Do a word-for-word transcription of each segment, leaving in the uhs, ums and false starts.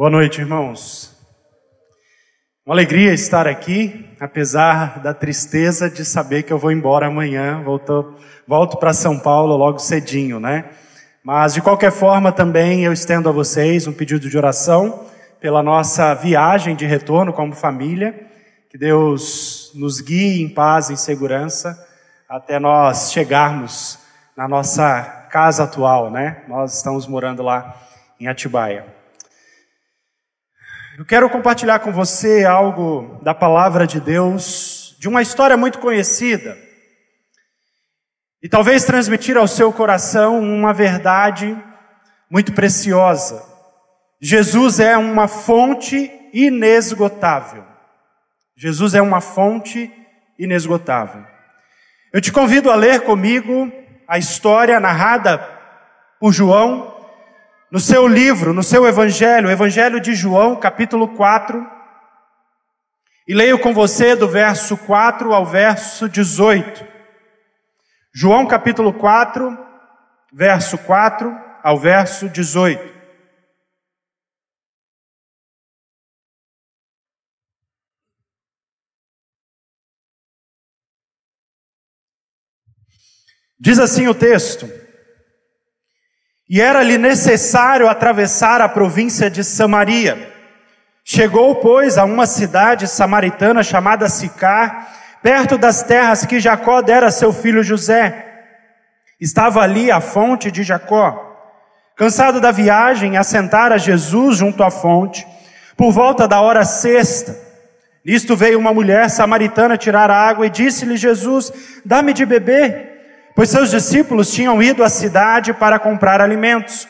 Boa noite, irmãos. Uma alegria estar aqui, apesar da tristeza de saber que eu vou embora amanhã, volto, volto para São Paulo logo cedinho, né? Mas, de qualquer forma, também eu estendo a vocês um pedido de oração pela nossa viagem de retorno como família. Que Deus nos guie em paz e em segurança até nós chegarmos na nossa casa atual, né? Nós estamos morando lá em Atibaia. Eu quero compartilhar com você algo da palavra de Deus, de uma história muito conhecida, e talvez transmitir ao seu coração uma verdade muito preciosa. Jesus é uma fonte inesgotável. Jesus é uma fonte inesgotável. Eu te convido a ler comigo a história narrada por João, no seu livro, no seu evangelho, o evangelho de João, capítulo quatro, e leio com você do verso quatro ao verso dezoito. João, capítulo quatro, verso quatro ao verso dezoito. Diz assim o texto: E era-lhe necessário atravessar a província de Samaria. Chegou, pois, a uma cidade samaritana chamada Sicar, perto das terras que Jacó dera a seu filho José. Estava ali a fonte de Jacó. Cansado da viagem, assentara Jesus junto à fonte, por volta da hora sexta. Nisto veio uma mulher samaritana tirar água e disse-lhe Jesus: dá-me de beber. Pois seus discípulos tinham ido à cidade para comprar alimentos.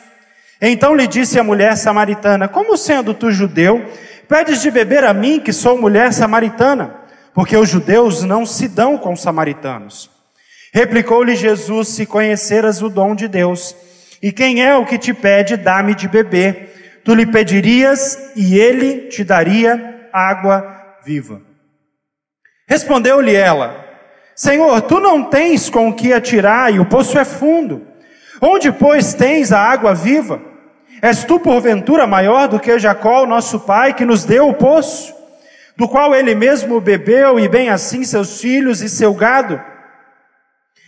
Então lhe disse a mulher samaritana: como sendo tu judeu, pedes de beber a mim, que sou mulher samaritana? Porque os judeus não se dão com os samaritanos. Replicou-lhe Jesus: se conheceras o dom de Deus, e quem é o que te pede, dá-me de beber, tu lhe pedirias, e ele te daria água viva. Respondeu-lhe ela: Senhor, tu não tens com o que atirar, e o poço é fundo. Onde, pois, tens a água viva? És tu, porventura, maior do que Jacó, nosso pai, que nos deu o poço, do qual ele mesmo bebeu, e bem assim seus filhos e seu gado?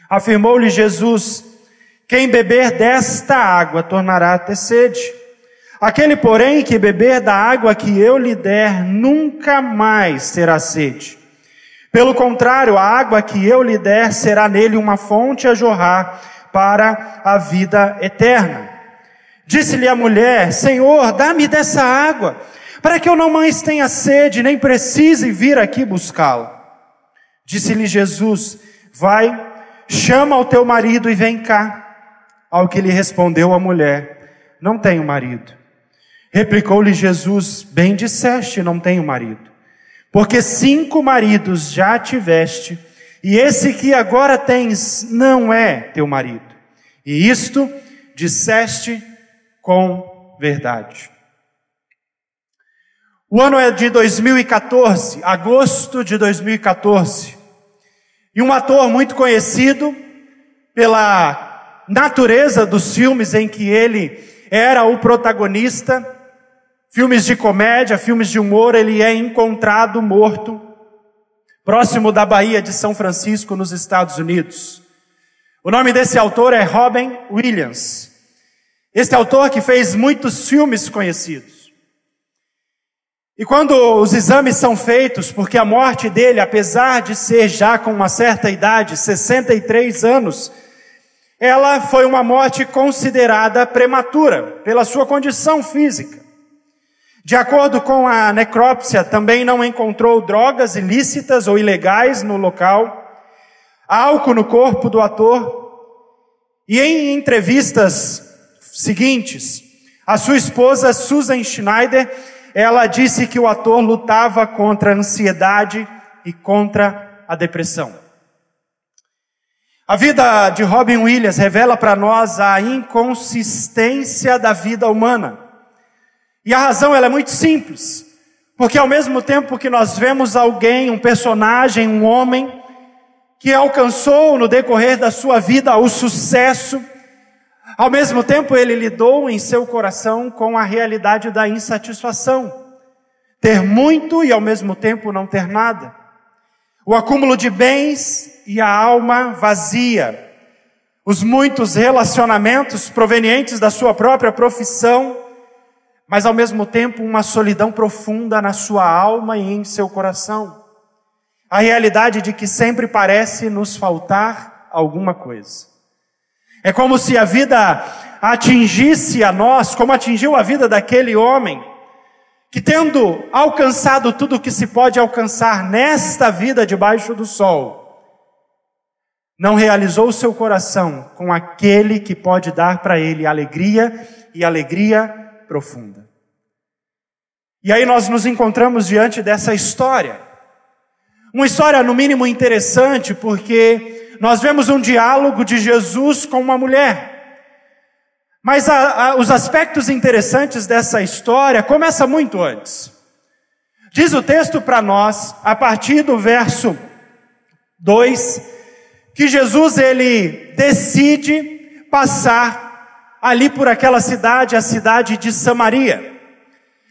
Afirmou-lhe Jesus: quem beber desta água tornará a ter sede. Aquele, porém, que beber da água que eu lhe der, nunca mais terá sede. Pelo contrário, a água que eu lhe der será nele uma fonte a jorrar para a vida eterna. Disse-lhe a mulher: Senhor, dá-me dessa água, para que eu não mais tenha sede, nem precise vir aqui buscá-la. Disse-lhe Jesus: vai, chama o teu marido e vem cá. Ao que lhe respondeu a mulher: não tenho marido. Replicou-lhe Jesus: bem disseste, não tenho marido. Porque cinco maridos já tiveste, e esse que agora tens não é teu marido. E isto disseste com verdade. O ano é de dois mil e quatorze, agosto de dois mil e quatorze. E um ator muito conhecido pela natureza dos filmes em que ele era o protagonista, filmes de comédia, filmes de humor, ele é encontrado morto, próximo da Baía de São Francisco, nos Estados Unidos. O nome desse autor é Robin Williams. Este autor que fez muitos filmes conhecidos. E quando os exames são feitos, porque a morte dele, apesar de ser já com uma certa idade, sessenta e três anos, ela foi uma morte considerada prematura, pela sua condição física. De acordo com a necrópsia, também não encontrou drogas ilícitas ou ilegais no local, álcool no corpo do ator. E em entrevistas seguintes, a sua esposa Susan Schneider, ela disse que o ator lutava contra a ansiedade e contra a depressão. A vida de Robin Williams revela para nós a inconsistência da vida humana. E a razão ela é muito simples, porque ao mesmo tempo que nós vemos alguém, um personagem, um homem, que alcançou no decorrer da sua vida o sucesso, Ao mesmo tempo, ele lidou em seu coração com a realidade da insatisfação. Ter muito e ao mesmo tempo não ter nada. O acúmulo de bens e a alma vazia. Os muitos relacionamentos provenientes da sua própria profissão, mas ao mesmo tempo uma solidão profunda na sua alma e em seu coração. A realidade de que sempre parece nos faltar alguma coisa. É como se a vida atingisse a nós, como atingiu a vida daquele homem, que tendo alcançado tudo o que se pode alcançar nesta vida debaixo do sol, não realizou o seu coração com aquele que pode dar para ele alegria e alegria profunda. E aí nós nos encontramos diante dessa história. Uma história no mínimo interessante, porque nós vemos um diálogo de Jesus com uma mulher. Mas a, a, os aspectos interessantes dessa história começam muito antes. Diz o texto para nós, a partir do verso dois, que Jesus ele decide passar ali por aquela cidade, a cidade de Samaria.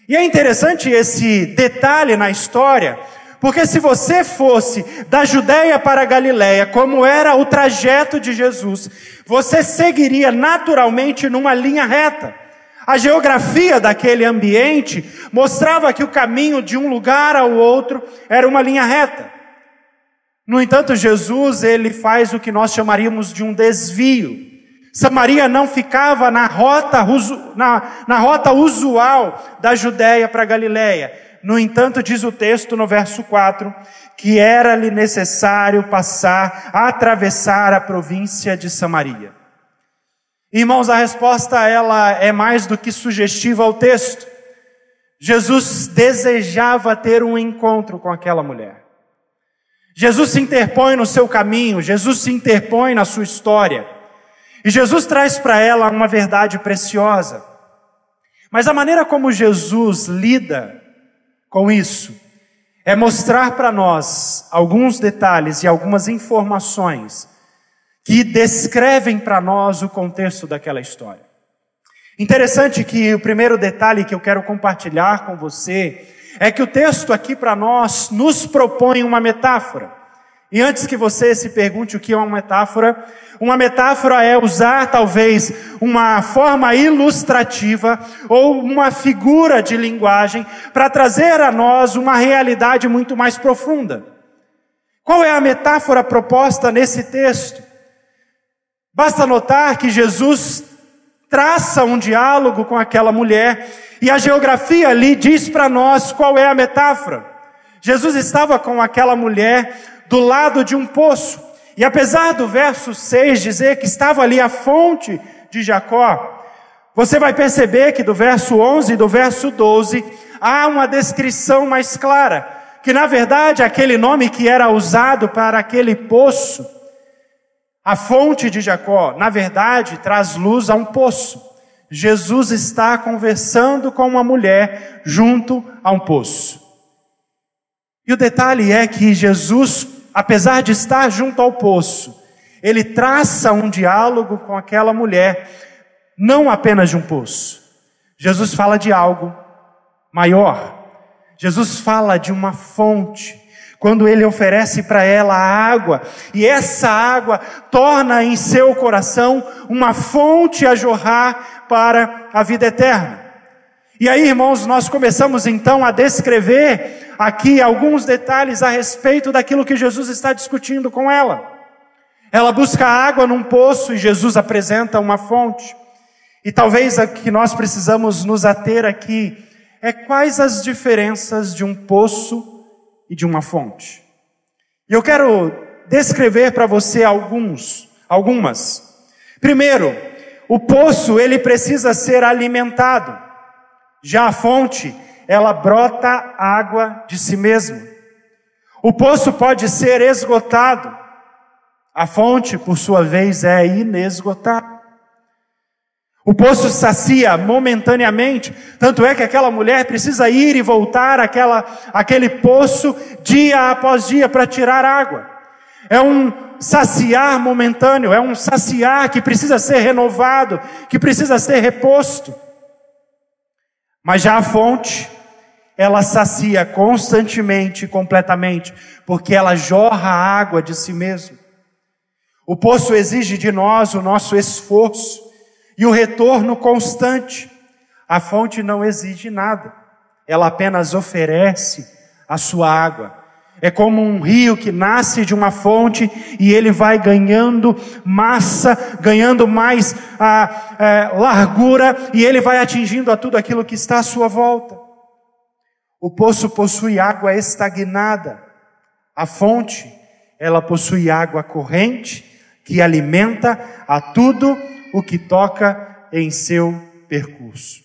E é interessante esse detalhe na história, porque se você fosse da Judeia para a Galileia, como era o trajeto de Jesus, você seguiria naturalmente numa linha reta. A geografia daquele ambiente mostrava que o caminho de um lugar ao outro era uma linha reta. No entanto, Jesus ele faz o que nós chamaríamos de um desvio. Samaria não ficava na rota, na, na rota usual da Judeia para a Galileia. No entanto, diz o texto no verso quatro, que era-lhe necessário passar, atravessar a província de Samaria. Irmãos, a resposta ela é mais do que sugestiva ao texto. Jesus desejava ter um encontro com aquela mulher. Jesus se interpõe no seu caminho, Jesus se interpõe na sua história. E Jesus traz para ela uma verdade preciosa. Mas a maneira como Jesus lida com isso, é mostrar para nós alguns detalhes e algumas informações que descrevem para nós o contexto daquela história. Interessante que o primeiro detalhe que eu quero compartilhar com você é que o texto aqui para nós nos propõe uma metáfora. E antes que você se pergunte o que é uma metáfora, uma metáfora é usar talvez uma forma ilustrativa ou uma figura de linguagem para trazer a nós uma realidade muito mais profunda. Qual é a metáfora proposta nesse texto? Basta notar que Jesus traça um diálogo com aquela mulher e a geografia ali diz para nós qual é a metáfora. Jesus estava com aquela mulher do lado de um poço, e apesar do verso seis dizer que estava ali a fonte de Jacó, você vai perceber que do verso onze e do verso doze, há uma descrição mais clara, que na verdade aquele nome que era usado para aquele poço, a fonte de Jacó, na verdade traz luz a um poço. Jesus está conversando com uma mulher junto a um poço. E o detalhe é que Jesus, apesar de estar junto ao poço, ele traça um diálogo com aquela mulher, não apenas de um poço. Jesus fala de algo maior. Jesus fala de uma fonte, quando ele oferece para ela a água, e essa água torna em seu coração uma fonte a jorrar para a vida eterna. E aí, irmãos, nós começamos então a descrever aqui alguns detalhes a respeito daquilo que Jesus está discutindo com ela. Ela busca água num poço e Jesus apresenta uma fonte. E talvez o que nós precisamos nos ater aqui é quais as diferenças de um poço e de uma fonte. E eu quero descrever para você alguns, algumas. Primeiro, o poço ele precisa ser alimentado. Já a fonte, ela brota água de si mesma. O poço pode ser esgotado. A fonte, por sua vez, é inesgotável. O poço sacia momentaneamente. Tanto é que aquela mulher precisa ir e voltar àquela, àquele poço dia após dia para tirar água. É um saciar momentâneo, é um saciar que precisa ser renovado, que precisa ser reposto. Mas já a fonte, ela sacia constantemente e completamente, porque ela jorra água de si mesma. O poço exige de nós o nosso esforço e o retorno constante. A fonte não exige nada, ela apenas oferece a sua água. É como um rio que nasce de uma fonte e ele vai ganhando massa, ganhando mais a, a, largura, e ele vai atingindo a tudo aquilo que está à sua volta. O poço possui água estagnada. A fonte, ela possui água corrente que alimenta a tudo o que toca em seu percurso.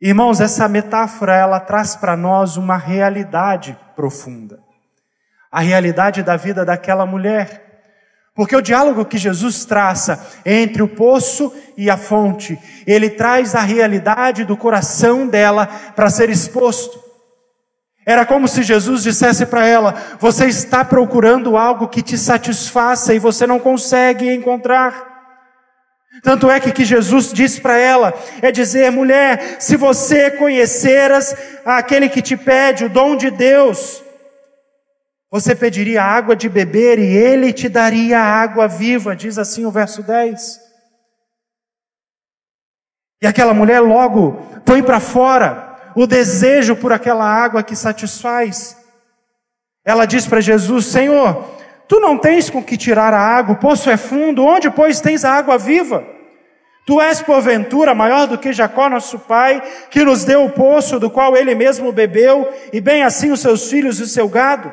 Irmãos, essa metáfora, ela traz para nós uma realidade profunda. A realidade da vida daquela mulher. Porque o diálogo que Jesus traça entre o poço e a fonte, ele traz a realidade do coração dela para ser exposto. Era como se Jesus dissesse para ela: você está procurando algo que te satisfaça e você não consegue encontrar. Tanto é que que Jesus diz para ela, é dizer: mulher, se você conheceras aquele que te pede o dom de Deus, você pediria água de beber e ele te daria água viva, diz assim o verso dez. E aquela mulher logo põe para fora o desejo por aquela água que satisfaz. Ela diz para Jesus: Senhor, tu não tens com que tirar a água, o poço é fundo, onde, pois, tens a água viva? Tu és, porventura, maior do que Jacó, nosso pai, que nos deu o poço do qual ele mesmo bebeu, e bem assim os seus filhos e o seu gado?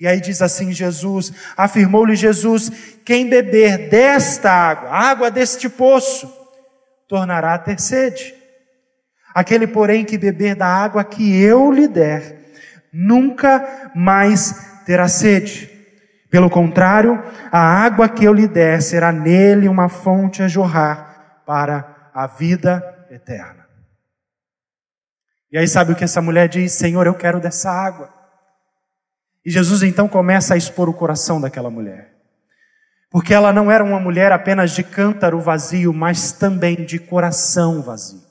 E aí diz assim Jesus, afirmou-lhe Jesus: quem beber desta água, a água deste poço, tornará a ter sede. Aquele, porém, que beber da água que eu lhe der, nunca mais terá sede. Pelo contrário, a água que eu lhe der será nele uma fonte a jorrar para a vida eterna. E aí sabe o que essa mulher diz? Senhor, eu quero dessa água. E Jesus então começa a expor o coração daquela mulher. Porque ela não era uma mulher apenas de cântaro vazio, mas também de coração vazio.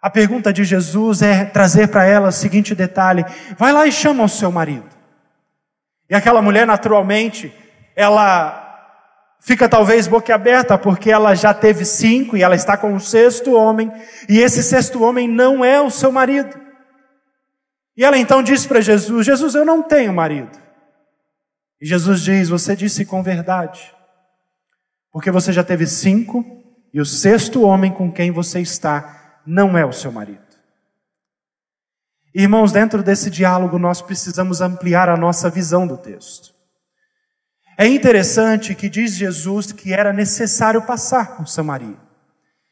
A pergunta de Jesus é trazer para ela o seguinte detalhe: vai lá e chama o seu marido. E aquela mulher, naturalmente, ela fica talvez boquiaberta, porque ela já teve cinco e ela está com um sexto homem, e esse sexto homem não é o seu marido. E ela então diz para Jesus: Jesus, eu não tenho marido. E Jesus diz: você disse com verdade, porque você já teve cinco e o sexto homem com quem você está não é o seu marido. Irmãos, dentro desse diálogo nós precisamos ampliar a nossa visão do texto. É interessante que diz Jesus que era necessário passar por Samaria.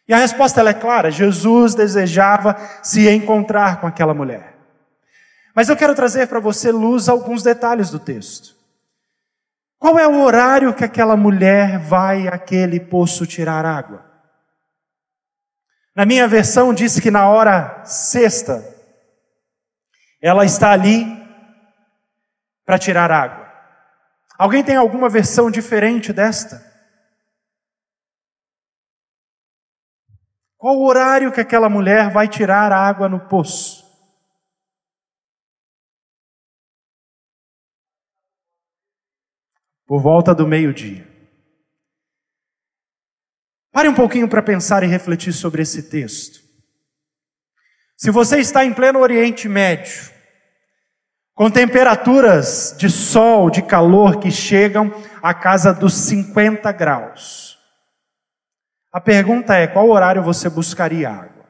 E a resposta ela é clara: Jesus desejava se encontrar com aquela mulher. Mas eu quero trazer para você luz a alguns detalhes do texto. Qual é o horário que aquela mulher vai àquele poço tirar água? Na minha versão diz que na hora sexta, ela está ali para tirar água. Alguém tem alguma versão diferente desta? Qual o horário que aquela mulher vai tirar a água no poço? Por volta do meio-dia. Pare um pouquinho para pensar e refletir sobre esse texto. Se você está em pleno Oriente Médio, com temperaturas de sol, de calor, que chegam à casa dos cinquenta graus. A pergunta é: qual horário você buscaria água?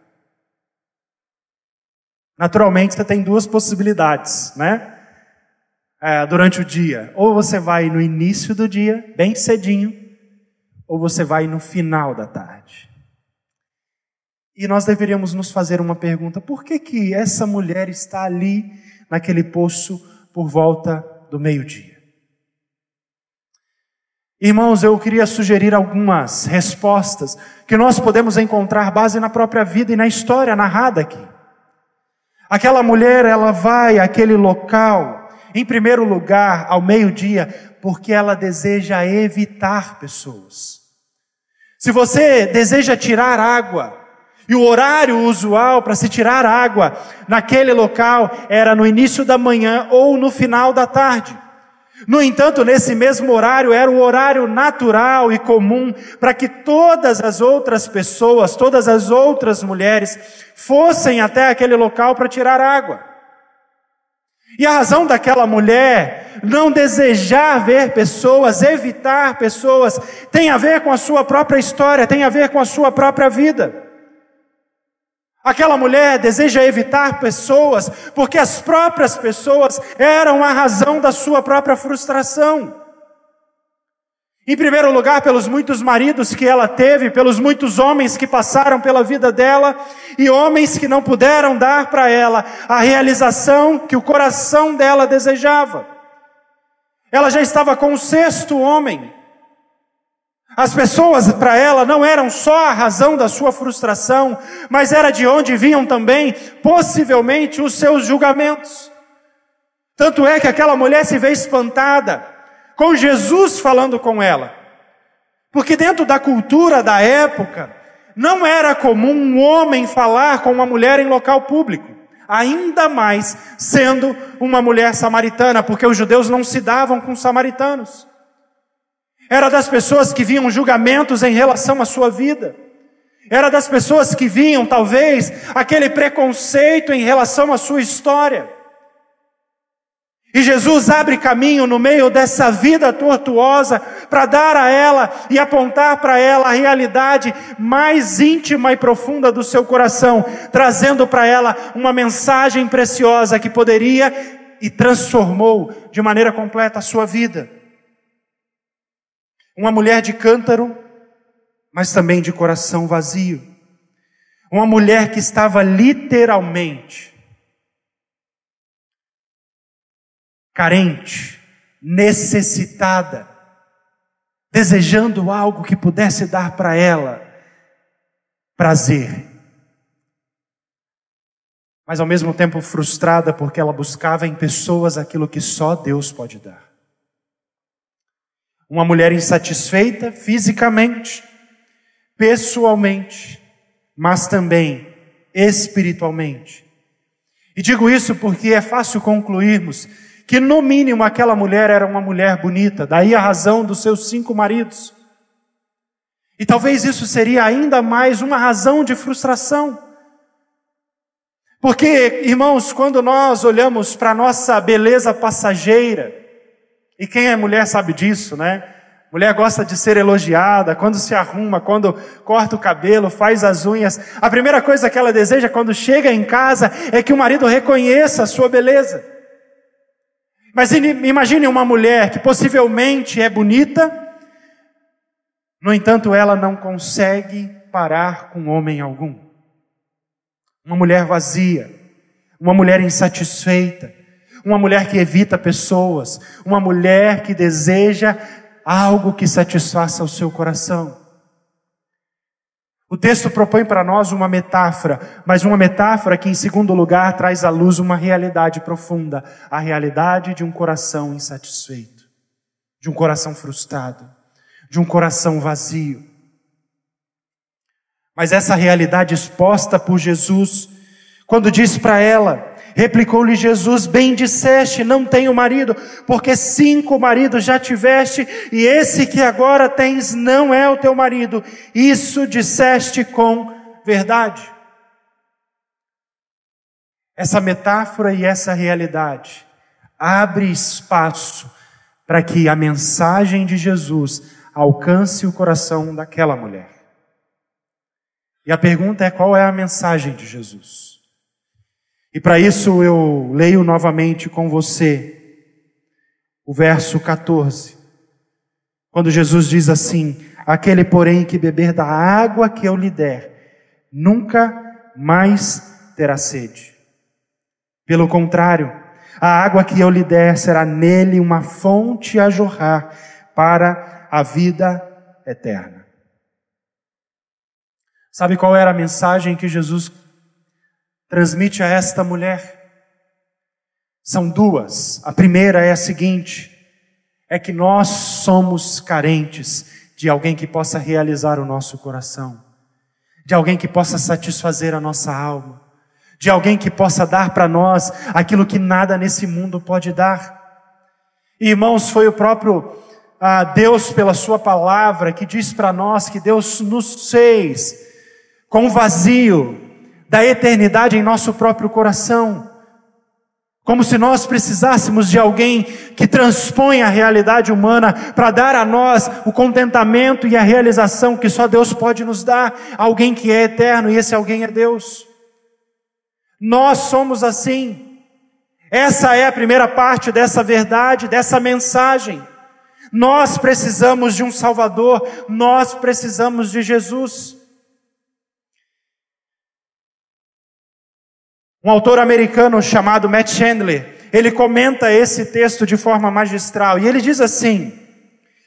Naturalmente você tem duas possibilidades, né? É, durante o dia. Ou você vai no início do dia, bem cedinho, ou você vai no final da tarde. E nós deveríamos nos fazer uma pergunta: por que que essa mulher está ali naquele poço por volta do meio-dia? Irmãos, eu queria sugerir algumas respostas que nós podemos encontrar base na própria vida e na história narrada aqui. Aquela mulher, ela vai àquele local, em primeiro lugar, ao meio-dia, porque ela deseja evitar pessoas. Se você deseja tirar água, e o horário usual para se tirar água naquele local era no início da manhã ou no final da tarde. No entanto, nesse mesmo horário, era o horário natural e comum para que todas as outras pessoas, todas as outras mulheres, fossem até aquele local para tirar água. E a razão daquela mulher não desejar ver pessoas, evitar pessoas, tem a ver com a sua própria história, tem a ver com a sua própria vida. Aquela mulher deseja evitar pessoas, porque as próprias pessoas eram a razão da sua própria frustração. Em primeiro lugar, pelos muitos maridos que ela teve, pelos muitos homens que passaram pela vida dela, e homens que não puderam dar para ela a realização que o coração dela desejava. Ela já estava com o sexto homem. As pessoas para ela não eram só a razão da sua frustração, mas era de onde vinham também, possivelmente, os seus julgamentos. Tanto é que aquela mulher se vê espantada com Jesus falando com ela. Porque dentro da cultura da época, não era comum um homem falar com uma mulher em local público. Ainda mais sendo uma mulher samaritana, porque os judeus não se davam com os samaritanos. Era das pessoas que vinham julgamentos em relação à sua vida. Era das pessoas que vinham, talvez, aquele preconceito em relação à sua história. E Jesus abre caminho no meio dessa vida tortuosa para dar a ela e apontar para ela a realidade mais íntima e profunda do seu coração, trazendo para ela uma mensagem preciosa que poderia e transformou de maneira completa a sua vida. Uma mulher de cântaro, mas também de coração vazio. Uma mulher que estava literalmente carente, necessitada, desejando algo que pudesse dar para ela prazer. Mas ao mesmo tempo frustrada, porque ela buscava em pessoas aquilo que só Deus pode dar. Uma mulher insatisfeita fisicamente, pessoalmente, mas também espiritualmente. E digo isso porque é fácil concluirmos que no mínimo aquela mulher era uma mulher bonita, daí a razão dos seus cinco maridos. E talvez isso seria ainda mais uma razão de frustração. Porque, irmãos, quando nós olhamos para a nossa beleza passageira, e quem é mulher sabe disso, né? Mulher gosta de ser elogiada, quando se arruma, quando corta o cabelo, faz as unhas. A primeira coisa que ela deseja quando chega em casa é que o marido reconheça a sua beleza. Mas imagine uma mulher que possivelmente é bonita, no entanto ela não consegue parar com homem algum. Uma mulher vazia, uma mulher insatisfeita, uma mulher que evita pessoas, uma mulher que deseja algo que satisfaça o seu coração. O texto propõe para nós uma metáfora, mas uma metáfora que, em segundo lugar, traz à luz uma realidade profunda, a realidade de um coração insatisfeito, de um coração frustrado, de um coração vazio. Mas essa realidade exposta por Jesus, quando diz para ela, replicou-lhe Jesus, bem disseste, não tenho marido, porque cinco maridos já tiveste, e esse que agora tens não é o teu marido. Isso disseste com verdade. Essa metáfora e essa realidade abre espaço para que a mensagem de Jesus alcance o coração daquela mulher. E a pergunta é: qual é a mensagem de Jesus? E para isso eu leio novamente com você o verso quatorze, quando Jesus diz assim: aquele, porém, que beber da água que eu lhe der, nunca mais terá sede. Pelo contrário, a água que eu lhe der será nele uma fonte a jorrar para a vida eterna. Sabe qual era a mensagem que Jesus transmite a esta mulher? São duas. A primeira é a seguinte: é que nós somos carentes de alguém que possa realizar o nosso coração, de alguém que possa satisfazer a nossa alma, de alguém que possa dar para nós aquilo que nada nesse mundo pode dar. E, irmãos, foi o próprio ah, Deus, pela sua palavra, que diz para nós que Deus nos fez com o vazio da eternidade em nosso próprio coração, como se nós precisássemos de alguém que transpõe a realidade humana para dar a nós o contentamento e a realização que só Deus pode nos dar, alguém que é eterno, e esse alguém é Deus. Nós somos assim. Essa é a primeira parte dessa verdade, dessa mensagem. Nós precisamos de um Salvador, nós precisamos de Jesus. Um autor americano chamado Matt Chandler, ele comenta esse texto de forma magistral, e ele diz assim: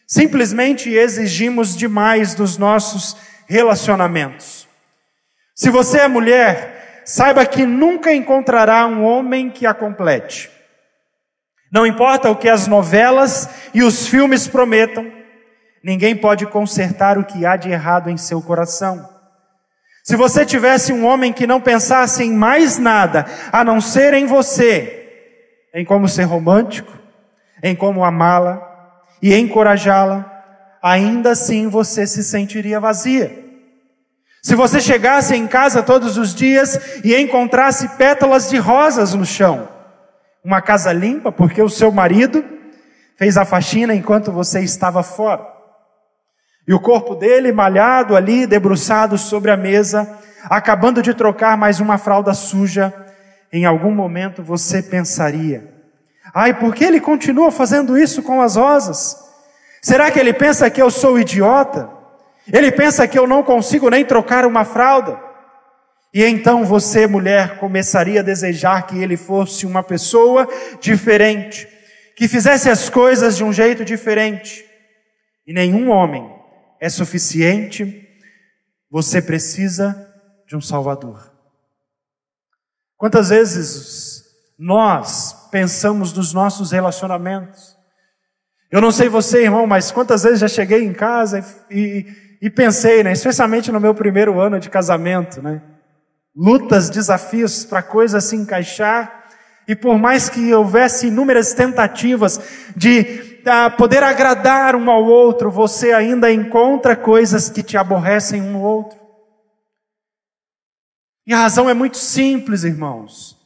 simplesmente exigimos demais dos nossos relacionamentos. Se você é mulher, saiba que nunca encontrará um homem que a complete. Não importa o que as novelas e os filmes prometam, ninguém pode consertar o que há de errado em seu coração. Se você tivesse um homem que não pensasse em mais nada, a não ser em você, em como ser romântico, em como amá-la e encorajá-la, ainda assim você se sentiria vazia. Se você chegasse em casa todos os dias e encontrasse pétalas de rosas no chão, uma casa limpa porque o seu marido fez a faxina enquanto você estava fora, e o corpo dele malhado ali, debruçado sobre a mesa, acabando de trocar mais uma fralda suja, em algum momento você pensaria: ai, por que ele continua fazendo isso com as rosas? Será que ele pensa que eu sou idiota? Ele pensa que eu não consigo nem trocar uma fralda? E então você, mulher, começaria a desejar que ele fosse uma pessoa diferente, que fizesse as coisas de um jeito diferente. E nenhum homem é suficiente, você precisa de um Salvador. Quantas vezes nós pensamos nos nossos relacionamentos? Eu não sei você, irmão, mas quantas vezes já cheguei em casa e, e, e pensei, né, especialmente no meu primeiro ano de casamento, né, lutas, desafios para a coisa se encaixar, e por mais que houvesse inúmeras tentativas de a poder agradar um ao outro, você ainda encontra coisas que te aborrecem um ao outro. E a razão é muito simples, irmãos.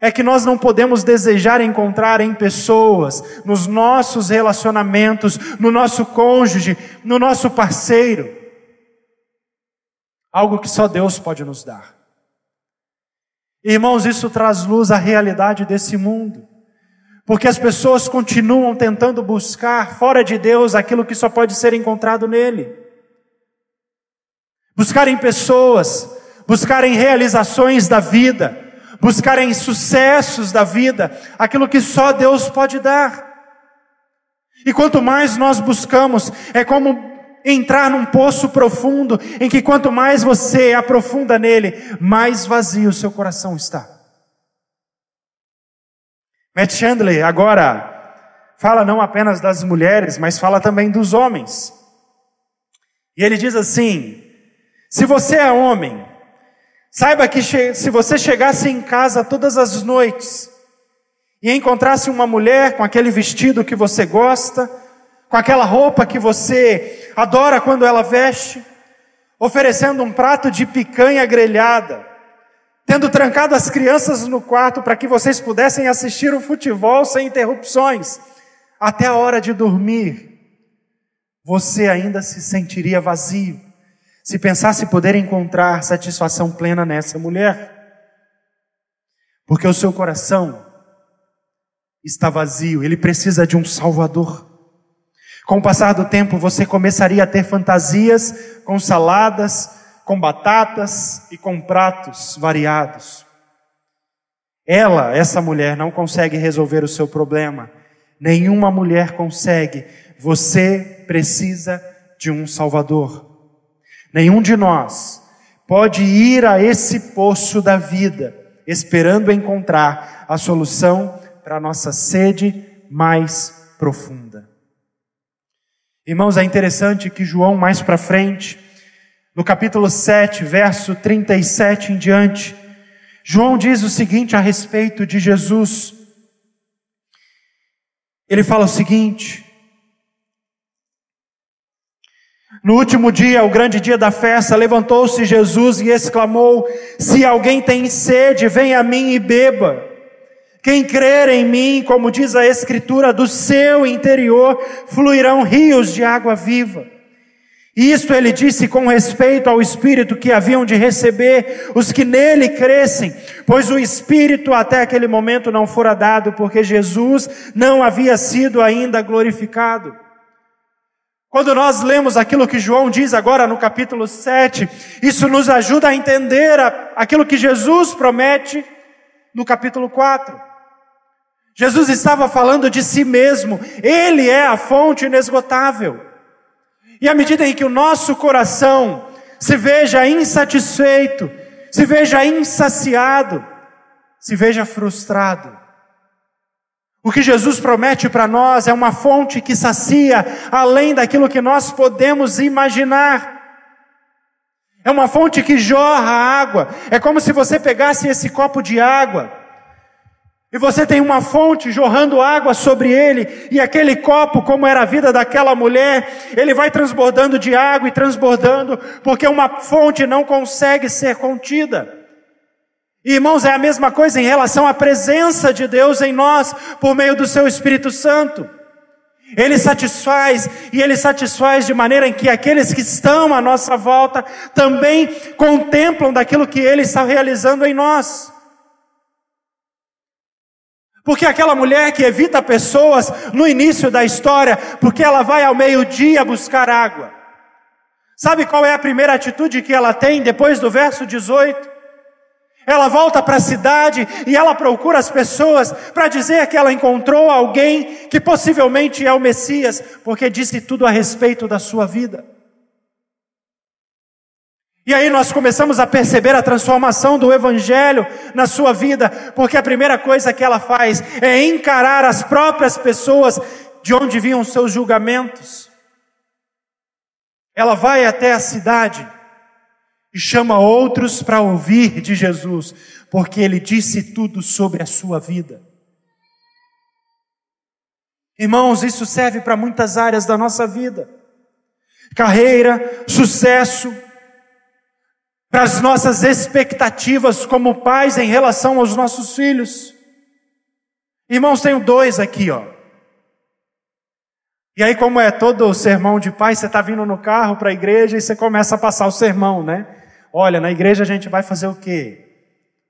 É que nós não podemos desejar encontrar em pessoas, nos nossos relacionamentos, no nosso cônjuge, no nosso parceiro, algo que só Deus pode nos dar. Irmãos, isso traz luz à realidade desse mundo. Porque as pessoas continuam tentando buscar fora de Deus aquilo que só pode ser encontrado nele. Buscarem pessoas, buscarem realizações da vida, buscarem sucessos da vida, aquilo que só Deus pode dar. E quanto mais nós buscamos, é como entrar num poço profundo, em que quanto mais você aprofunda nele, mais vazio o seu coração está. Matt Chandler agora fala não apenas das mulheres, mas fala também dos homens. E ele diz assim: se você é homem, saiba que se você chegasse em casa todas as noites e encontrasse uma mulher com aquele vestido que você gosta, com aquela roupa que você adora quando ela veste, oferecendo um prato de picanha grelhada, tendo trancado as crianças no quarto para que vocês pudessem assistir o futebol sem interrupções, até a hora de dormir, você ainda se sentiria vazio, se pensasse poder encontrar satisfação plena nessa mulher, porque o seu coração está vazio, ele precisa de um Salvador. Com o passar do tempo, você começaria a ter fantasias com saladas, com batatas e com pratos variados. Ela, essa mulher, não consegue resolver o seu problema. Nenhuma mulher consegue. Você precisa de um Salvador. Nenhum de nós pode ir a esse poço da vida esperando encontrar a solução para a nossa sede mais profunda. Irmãos, é interessante que João, mais para frente, no capítulo sete, verso trinta e sete em diante, João diz o seguinte a respeito de Jesus. Ele fala o seguinte: no último dia, o grande dia da festa, levantou-se Jesus e exclamou: se alguém tem sede, venha a mim e beba. Quem crer em mim, como diz a Escritura, do seu interior fluirão rios de água viva. E isto ele disse com respeito ao Espírito que haviam de receber os que nele crescem, pois o Espírito até aquele momento não fora dado, porque Jesus não havia sido ainda glorificado. Quando nós lemos aquilo que João diz agora no capítulo sete, isso nos ajuda a entender aquilo que Jesus promete no capítulo quatro. Jesus estava falando de si mesmo. Ele é a fonte inesgotável. E à medida em que o nosso coração se veja insatisfeito, se veja insaciado, se veja frustrado, o que Jesus promete para nós é uma fonte que sacia além daquilo que nós podemos imaginar. É uma fonte que jorra água. É como se você pegasse esse copo de água e você tem uma fonte jorrando água sobre ele, e aquele copo, como era a vida daquela mulher, ele vai transbordando de água e transbordando, porque uma fonte não consegue ser contida. E, irmãos, é a mesma coisa em relação à presença de Deus em nós, por meio do seu Espírito Santo. Ele satisfaz, e ele satisfaz de maneira em que aqueles que estão à nossa volta também contemplam daquilo que ele está realizando em nós. Porque aquela mulher que evita pessoas no início da história, porque ela vai ao meio-dia buscar água. Sabe qual é a primeira atitude que ela tem depois do verso dezoito? Ela volta para a cidade e ela procura as pessoas para dizer que ela encontrou alguém que possivelmente é o Messias, porque disse tudo a respeito da sua vida. E aí nós começamos a perceber a transformação do Evangelho na sua vida, porque a primeira coisa que ela faz é encarar as próprias pessoas de onde vinham os seus julgamentos. Ela vai até a cidade e chama outros para ouvir de Jesus, porque ele disse tudo sobre a sua vida. Irmãos, isso serve para muitas áreas da nossa vida. Carreira, sucesso, para as nossas expectativas como pais em relação aos nossos filhos. Irmãos, tenho dois aqui, ó. E aí, como é todo o sermão de pai, você está vindo no carro para a igreja e você começa a passar o sermão, né? Olha, na igreja a gente vai fazer o quê?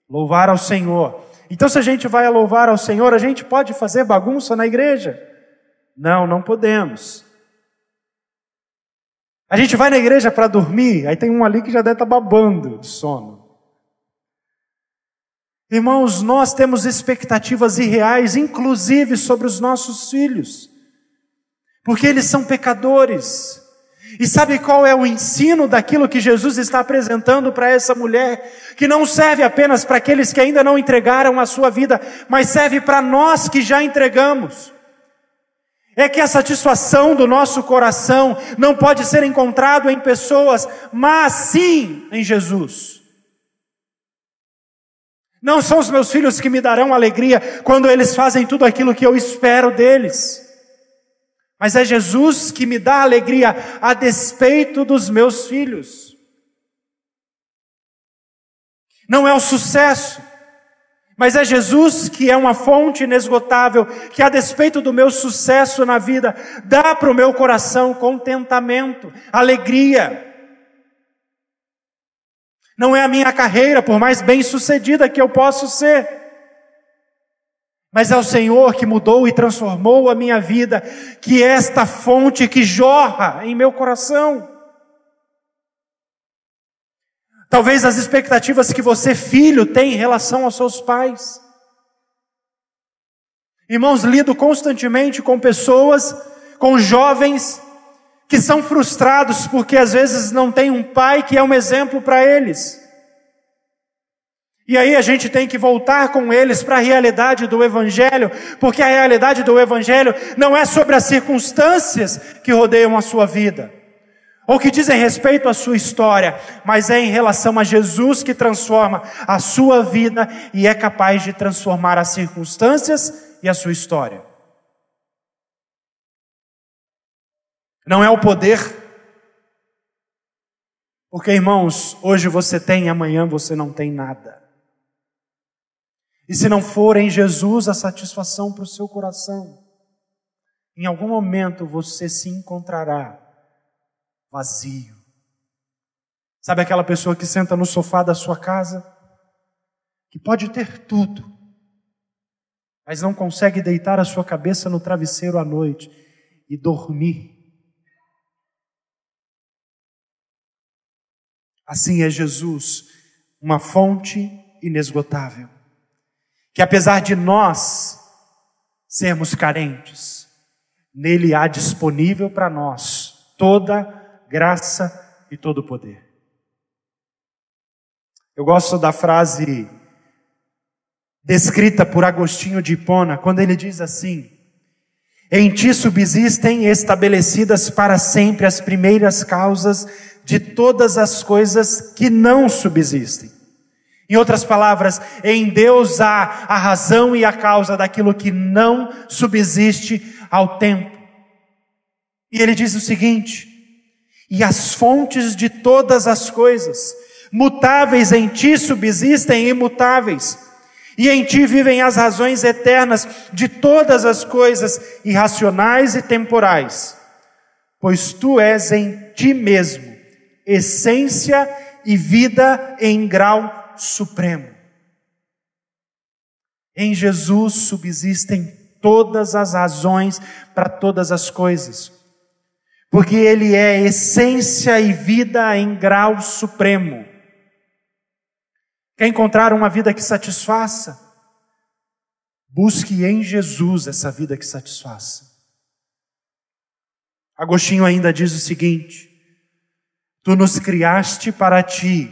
Louvar ao Senhor. Então, se a gente vai louvar ao Senhor, a gente pode fazer bagunça na igreja? Não, não podemos. A gente vai na igreja para dormir, aí tem um ali que já deve estar babando de sono. Irmãos, nós temos expectativas irreais, inclusive sobre os nossos filhos, porque eles são pecadores. E sabe qual é o ensino daquilo que Jesus está apresentando para essa mulher? Que não serve apenas para aqueles que ainda não entregaram a sua vida, mas serve para nós que já entregamos. É que a satisfação do nosso coração não pode ser encontrado em pessoas, mas sim em Jesus. Não são os meus filhos que me darão alegria quando eles fazem tudo aquilo que eu espero deles, mas é Jesus que me dá alegria a despeito dos meus filhos. Não é o sucesso, mas é Jesus que é uma fonte inesgotável, que a despeito do meu sucesso na vida, dá para o meu coração contentamento, alegria. Não é a minha carreira, por mais bem-sucedida que eu possa ser, mas é o Senhor que mudou e transformou a minha vida, que é esta fonte que jorra em meu coração. Talvez as expectativas que você, filho, tem em relação aos seus pais. Irmãos, lido constantemente com pessoas, com jovens, que são frustrados porque às vezes não tem um pai que é um exemplo para eles. E aí a gente tem que voltar com eles para a realidade do Evangelho, porque a realidade do Evangelho não é sobre as circunstâncias que rodeiam a sua vida, ou que dizem respeito à sua história, mas é em relação a Jesus que transforma a sua vida e é capaz de transformar as circunstâncias e a sua história. Não é o poder, porque, irmãos, hoje você tem e amanhã você não tem nada. E se não for em Jesus a satisfação para o seu coração, em algum momento você se encontrará vazio. Sabe aquela pessoa que senta no sofá da sua casa, que pode ter tudo, mas não consegue deitar a sua cabeça no travesseiro à noite e dormir? Assim é Jesus, uma fonte inesgotável, que apesar de nós sermos carentes, nele há disponível para nós toda graça e todo poder. Eu gosto da frase descrita por Agostinho de Hipona, quando ele diz assim: em ti subsistem estabelecidas para sempre as primeiras causas de todas as coisas que não subsistem. Em outras palavras, em Deus há a razão e a causa daquilo que não subsiste ao tempo. E ele diz o seguinte: e as fontes de todas as coisas, mutáveis em ti subsistem imutáveis, e em ti vivem as razões eternas de todas as coisas irracionais e temporais, pois tu és em ti mesmo essência e vida em grau supremo. Em Jesus subsistem todas as razões para todas as coisas, porque ele é essência e vida em grau supremo. Quer encontrar uma vida que satisfaça? Busque em Jesus essa vida que satisfaça. Agostinho ainda diz o seguinte: tu nos criaste para ti,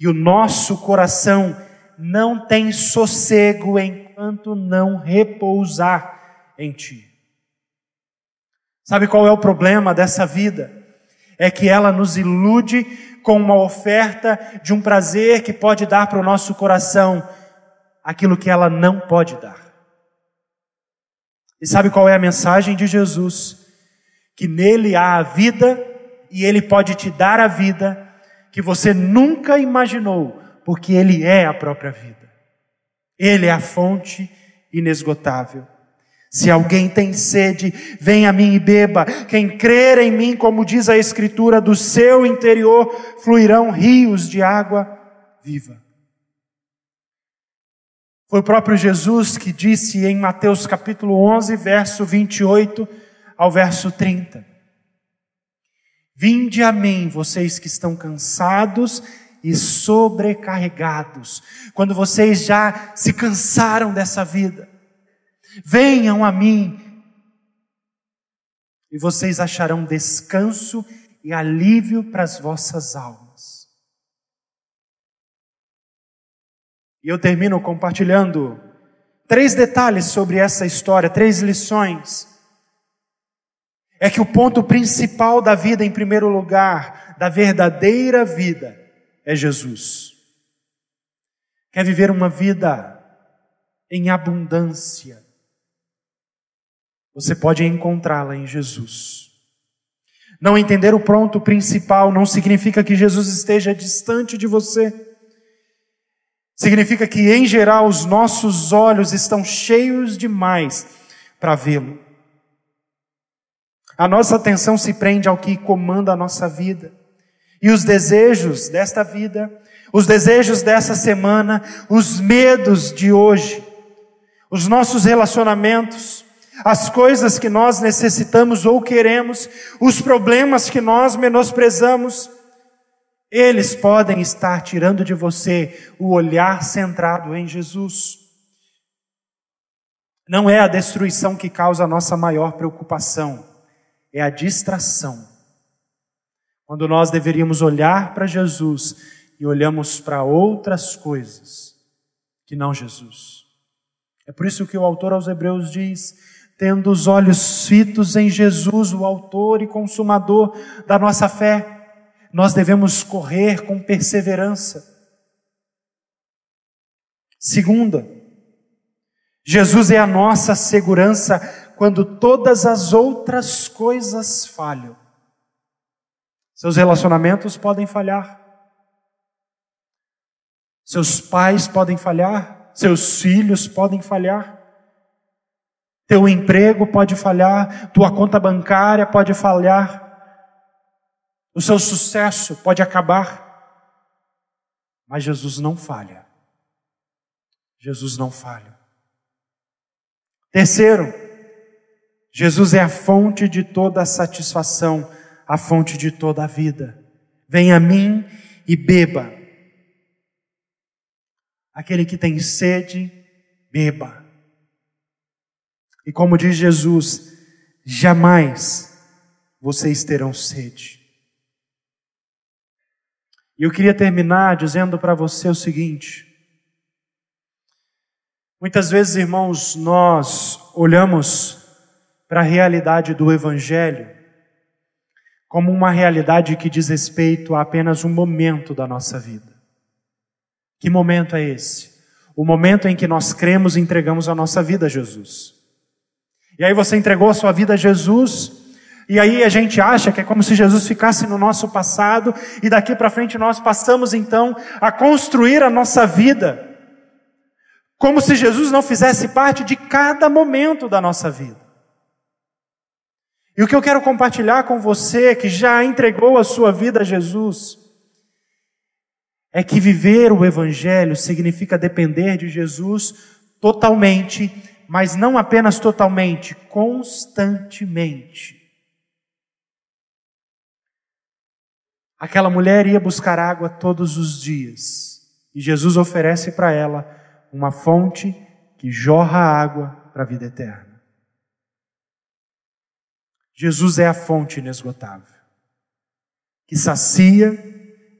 e o nosso coração não tem sossego enquanto não repousar em ti. Sabe qual é o problema dessa vida? É que ela nos ilude com uma oferta de um prazer que pode dar para o nosso coração aquilo que ela não pode dar. E sabe qual é a mensagem de Jesus? Que nele há a vida e ele pode te dar a vida que você nunca imaginou, porque ele é a própria vida. Ele é a fonte inesgotável. Se alguém tem sede, vem a mim e beba. Quem crer em mim, como diz a Escritura, do seu interior fluirão rios de água viva. Foi o próprio Jesus que disse em Mateus capítulo onze, verso vinte e oito ao verso trinta. Vinde a mim, vocês que estão cansados e sobrecarregados. Quando vocês já se cansaram dessa vida, venham a mim, e vocês acharão descanso e alívio para as vossas almas. E eu termino compartilhando três detalhes sobre essa história, três lições. É que o ponto principal da vida, em primeiro lugar, da verdadeira vida, é Jesus. Quer viver uma vida em abundância? Você pode encontrá-la em Jesus. Não entender o ponto principal não significa que Jesus esteja distante de você. Significa que, em geral, os nossos olhos estão cheios demais para vê-lo. A nossa atenção se prende ao que comanda a nossa vida. E os desejos desta vida, os desejos dessa semana, os medos de hoje, os nossos relacionamentos, as coisas que nós necessitamos ou queremos, os problemas que nós menosprezamos, eles podem estar tirando de você o olhar centrado em Jesus. Não é a destruição que causa a nossa maior preocupação, é a distração. Quando nós deveríamos olhar para Jesus e olhamos para outras coisas que não Jesus. É por isso que o autor aos Hebreus diz, tendo os olhos fitos em Jesus, o autor e consumador da nossa fé, nós devemos correr com perseverança. Segunda, Jesus é a nossa segurança quando todas as outras coisas falham. Seus relacionamentos podem falhar. Seus pais podem falhar. Seus filhos podem falhar. Teu emprego pode falhar. Tua conta bancária pode falhar. O seu sucesso pode acabar. Mas Jesus não falha. Jesus não falha. Terceiro, Jesus é a fonte de toda a satisfação, a fonte de toda a vida. Venha a mim e beba. Aquele que tem sede, beba. E como diz Jesus, jamais vocês terão sede. E eu queria terminar dizendo para você o seguinte. Muitas vezes, irmãos, nós olhamos para a realidade do Evangelho como uma realidade que diz respeito a apenas um momento da nossa vida. Que momento é esse? O momento em que nós cremos e entregamos a nossa vida a Jesus. E aí você entregou a sua vida a Jesus, e aí a gente acha que é como se Jesus ficasse no nosso passado, e daqui para frente nós passamos então a construir a nossa vida como se Jesus não fizesse parte de cada momento da nossa vida. E o que eu quero compartilhar com você, que já entregou a sua vida a Jesus, é que viver o Evangelho significa depender de Jesus totalmente, mas não apenas totalmente, constantemente. Aquela mulher ia buscar água todos os dias, e Jesus oferece para ela uma fonte que jorra água para a vida eterna. Jesus é a fonte inesgotável, que sacia,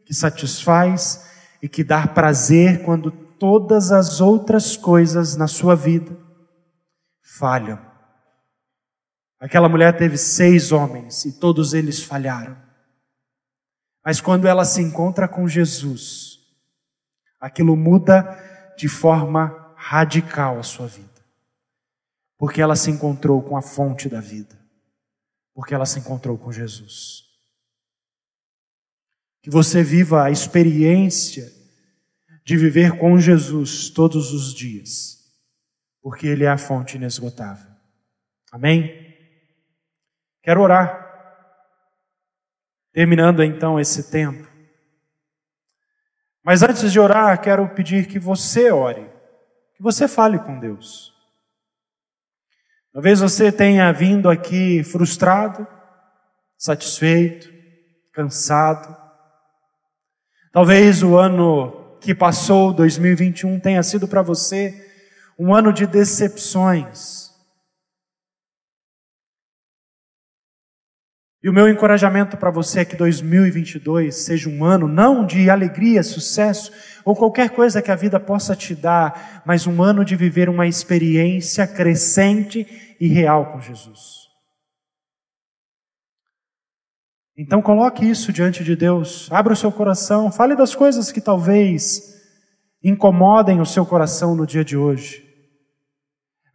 que satisfaz e que dá prazer quando todas as outras coisas na sua vida falham. Aquela mulher teve seis homens e todos eles falharam. Mas quando ela se encontra com Jesus, aquilo muda de forma radical a sua vida, porque ela se encontrou com a fonte da vida, porque ela se encontrou com Jesus. Que você viva a experiência de viver com Jesus todos os dias, porque Ele é a fonte inesgotável. Amém? Quero orar, terminando então esse tempo. Mas antes de orar, quero pedir que você ore, que você fale com Deus. Talvez você tenha vindo aqui frustrado, satisfeito, cansado. Talvez o ano que passou, dois mil e vinte e um, tenha sido para você um ano de decepções. E o meu encorajamento para você é que dois mil e vinte e dois seja um ano, não de alegria, sucesso, ou qualquer coisa que a vida possa te dar, mas um ano de viver uma experiência crescente e real com Jesus. Então coloque isso diante de Deus, abra o seu coração, fale das coisas que talvez incomodem o seu coração no dia de hoje.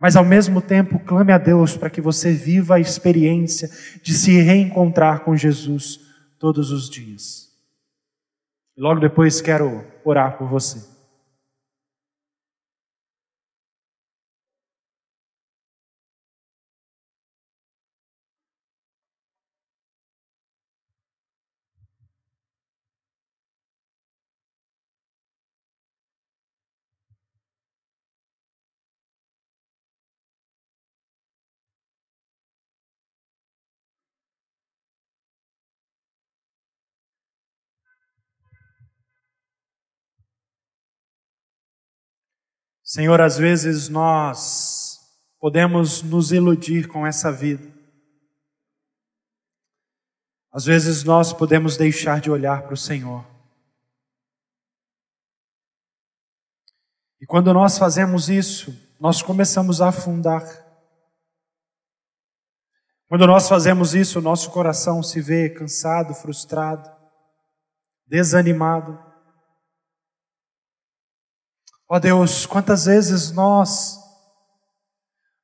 Mas ao mesmo tempo clame a Deus para que você viva a experiência de se reencontrar com Jesus todos os dias. Logo depois quero orar por você. Senhor, às vezes nós podemos nos iludir com essa vida. Às vezes nós podemos deixar de olhar para o Senhor. E quando nós fazemos isso, nós começamos a afundar. Quando nós fazemos isso, nosso coração se vê cansado, frustrado, desanimado. Ó Deus, quantas vezes nós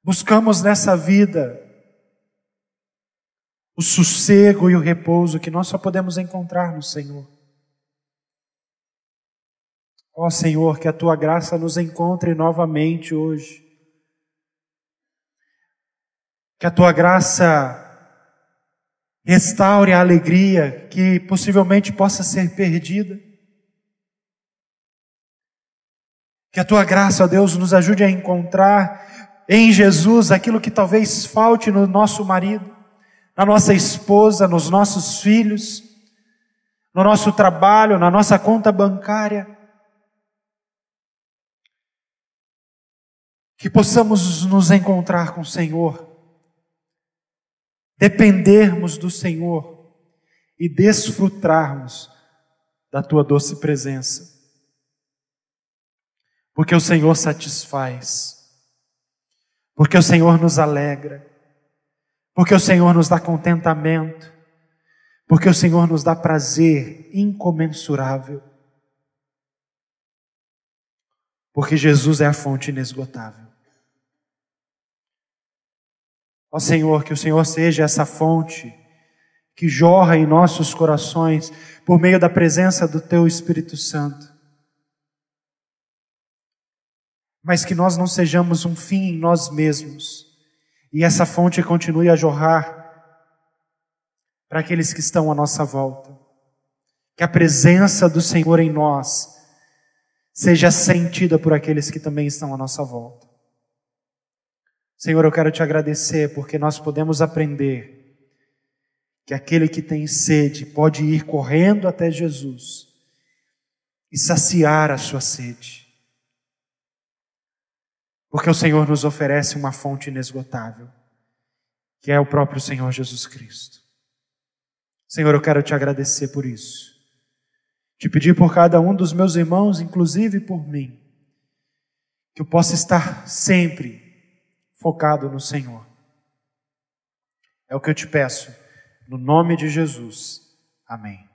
buscamos nessa vida o sossego e o repouso que nós só podemos encontrar no Senhor. Ó Senhor, que a Tua graça nos encontre novamente hoje. Que a Tua graça restaure a alegria que possivelmente possa ser perdida. Que a Tua graça, ó Deus, nos ajude a encontrar em Jesus aquilo que talvez falte no nosso marido, na nossa esposa, nos nossos filhos, no nosso trabalho, na nossa conta bancária. Que possamos nos encontrar com o Senhor, dependermos do Senhor e desfrutarmos da Tua doce presença. Porque o Senhor satisfaz, porque o Senhor nos alegra, porque o Senhor nos dá contentamento, porque o Senhor nos dá prazer incomensurável, porque Jesus é a fonte inesgotável. Ó Senhor, que o Senhor seja essa fonte que jorra em nossos corações por meio da presença do Teu Espírito Santo. Mas que nós não sejamos um fim em nós mesmos, e essa fonte continue a jorrar para aqueles que estão à nossa volta. Que a presença do Senhor em nós seja sentida por aqueles que também estão à nossa volta. Senhor, eu quero Te agradecer porque nós podemos aprender que aquele que tem sede pode ir correndo até Jesus e saciar a sua sede. Porque o Senhor nos oferece uma fonte inesgotável, que é o próprio Senhor Jesus Cristo. Senhor, eu quero Te agradecer por isso. Te pedir por cada um dos meus irmãos, inclusive por mim, que eu possa estar sempre focado no Senhor. É o que eu Te peço, no nome de Jesus. Amém.